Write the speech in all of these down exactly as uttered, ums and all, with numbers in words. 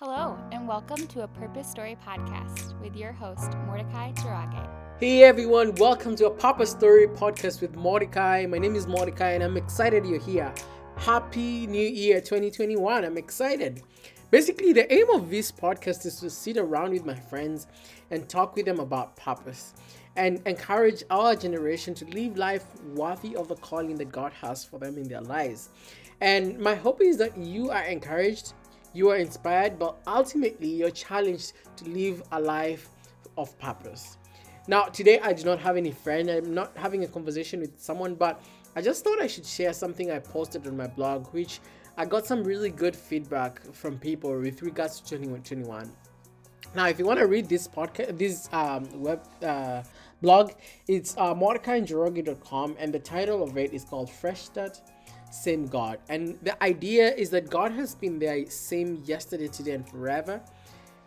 Hello, and welcome to A Purpose Story Podcast with your host, Mordecai Turake. Hey everyone, welcome to A Purpose Story Podcast with Mordecai. My name is Mordecai and I'm excited you're here. Happy New Year twenty twenty-one, I'm excited. Basically, the aim of this podcast is to sit around with my friends and talk with them about purpose and encourage our generation to live life worthy of the calling that God has for them in their lives. And my hope is that you are encouraged, you are inspired, but ultimately you're challenged to live a life of purpose. Now, today I do not have any friend. I'm not having a conversation with someone, but I just thought I should share something I posted on my blog, which I got some really good feedback from people with regards to twenty twenty-one. Now, if you want to read this podcast, this um, web uh, blog, it's uh, mordecai turake dot com, and the title of it is called Fresh Start, Same God. And the idea is that God has been there same yesterday, today, and forever.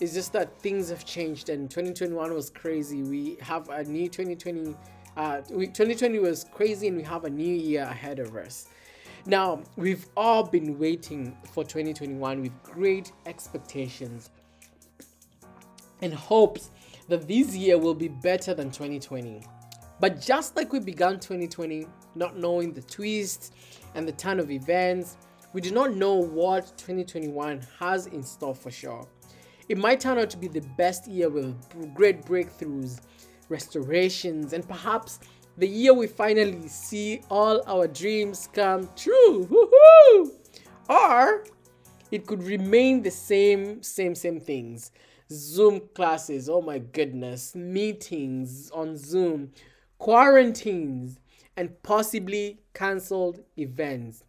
It's just that things have changed, and twenty twenty-one was crazy. We have a new twenty twenty. Uh, we, twenty twenty was crazy, and we have a new year ahead of us. Now, we've all been waiting for twenty twenty-one with great expectations and hopes that this year will be better than twenty twenty. But just like we began twenty twenty, not knowing the twist and the turn of events, we do not know what twenty twenty-one has in store for sure. It might turn out to be the best year with great breakthroughs, restorations, and perhaps the year we finally see all our dreams come true. Woo-hoo! Or it could remain the same, same, same things. Zoom classes, oh my goodness, meetings on Zoom, quarantines, and possibly cancelled events.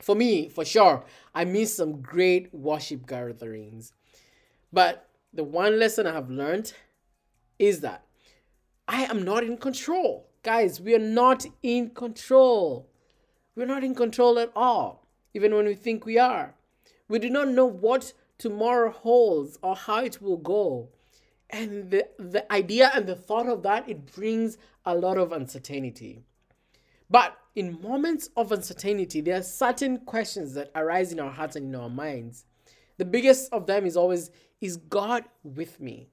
For me, for sure, I miss some great worship gatherings. But the one lesson I have learned is that I am not in control. Guys, we are not in control. We're not in control at all, even when we think we are. We do not know what tomorrow holds or how it will go. And the, the idea and the thought of that, it brings a lot of uncertainty. But in moments of uncertainty, there are certain questions that arise in our hearts and in our minds. The biggest of them is always, is God with me?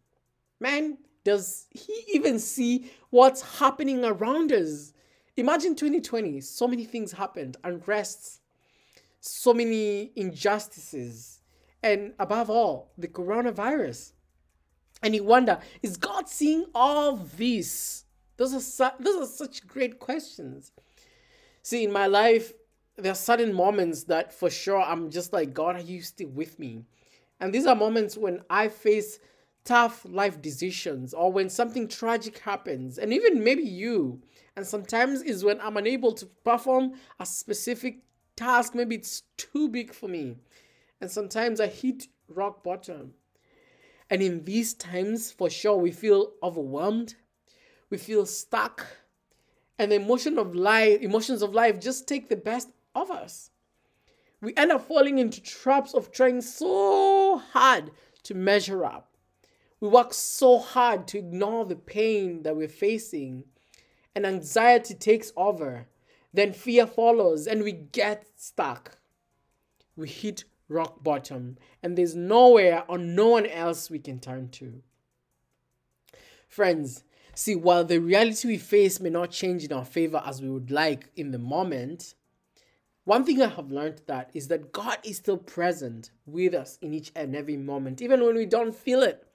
Man, does he even see what's happening around us? Imagine twenty twenty, so many things happened, unrests, so many injustices, and above all, the coronavirus. And you wonder, is God seeing all this? Those are, su- those are such great questions. See, in my life, there are certain moments that for sure I'm just like, God, are you still with me? And these are moments when I face tough life decisions or when something tragic happens, and even maybe you. And sometimes is when I'm unable to perform a specific task. Maybe it's too big for me. And sometimes I hit rock bottom. And in these times, for sure, we feel overwhelmed. We feel stuck. And the emotion of life, emotions of life just take the best of us. We end up falling into traps of trying so hard to measure up. We work so hard to ignore the pain that we're facing, and anxiety takes over. Then fear follows and we get stuck. We hit rock bottom, and there's nowhere or no one else we can turn to. Friends, see, while the reality we face may not change in our favor as we would like in the moment, one thing I have learned that is that God is still present with us in each and every moment, even when we don't feel it.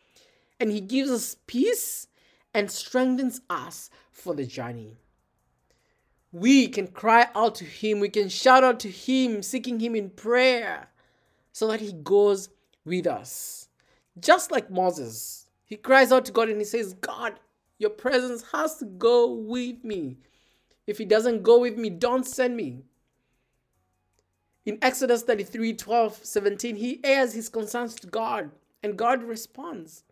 And he gives us peace and strengthens us for the journey. We can cry out to him. We can shout out to him, seeking him in prayer so that he goes with us. Just like Moses, he cries out to God and he says, God, your presence has to go with me. If he doesn't go with me, don't send me. In Exodus thirty-three, twelve, seventeen, he airs his concerns to God and God responds.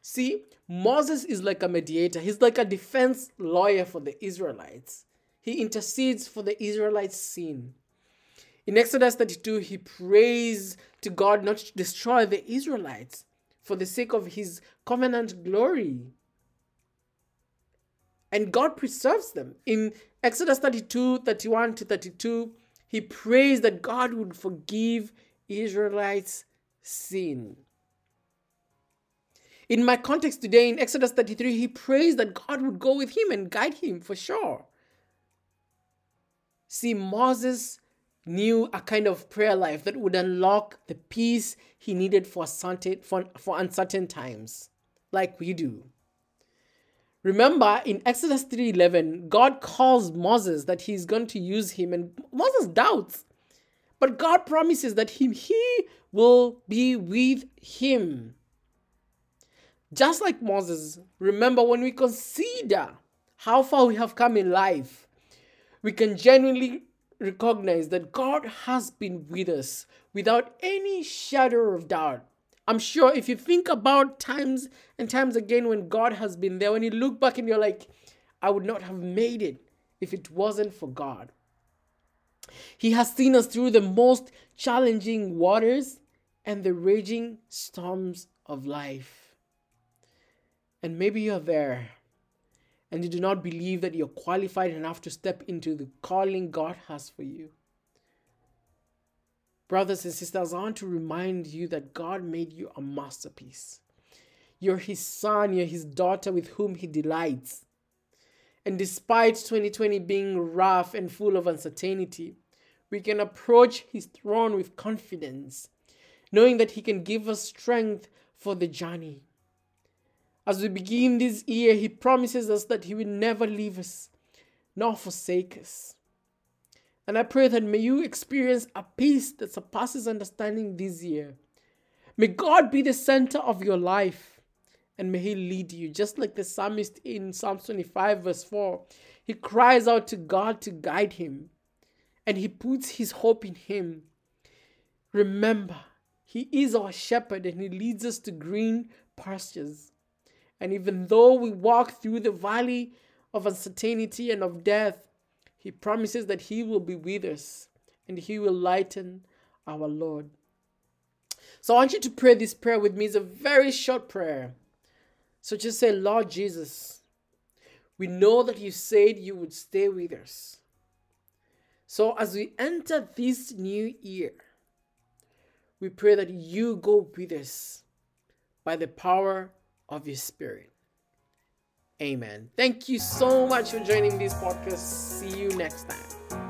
See, Moses is like a mediator. He's like a defense lawyer for the Israelites. He intercedes for the Israelites' sin. In Exodus thirty-two, he prays to God not to destroy the Israelites for the sake of his covenant glory. And God preserves them. In Exodus thirty-two, thirty-one to thirty-two, he prays that God would forgive Israelites' sin. In my context today, in Exodus thirty-three, he prays that God would go with him and guide him for sure. See, Moses knew a kind of prayer life that would unlock the peace he needed for uncertain, for, for uncertain times, like we do. Remember, in Exodus three eleven, God calls Moses that he's going to use him, and Moses doubts. But God promises that he, he will be with him. Just like Moses, remember, when we consider how far we have come in life, we can genuinely recognize that God has been with us without any shadow of doubt. I'm sure if you think about times and times again when God has been there, when you look back and you're like, I would not have made it if it wasn't for God. He has seen us through the most challenging waters and the raging storms of life. And maybe you're there and you do not believe that you're qualified enough to step into the calling God has for you. Brothers and sisters, I want to remind you that God made you a masterpiece. You're his son, you're his daughter with whom he delights. And despite twenty twenty being rough and full of uncertainty, we can approach his throne with confidence, knowing that he can give us strength for the journey. As we begin this year, he promises us that he will never leave us, nor forsake us. And I pray that may you experience a peace that surpasses understanding this year. May God be the center of your life, and may he lead you. Just like the psalmist in Psalm twenty-five verse four, he cries out to God to guide him, and he puts his hope in him. Remember, he is our shepherd, and he leads us to green pastures. And even though we walk through the valley of uncertainty and of death, he promises that he will be with us and he will lighten our load. So I want you to pray this prayer with me. It's a very short prayer. So just say, Lord Jesus, we know that you said you would stay with us. So as we enter this new year, we pray that you go with us by the power of of your spirit. Amen. Thank you so much for joining this podcast. See you next time.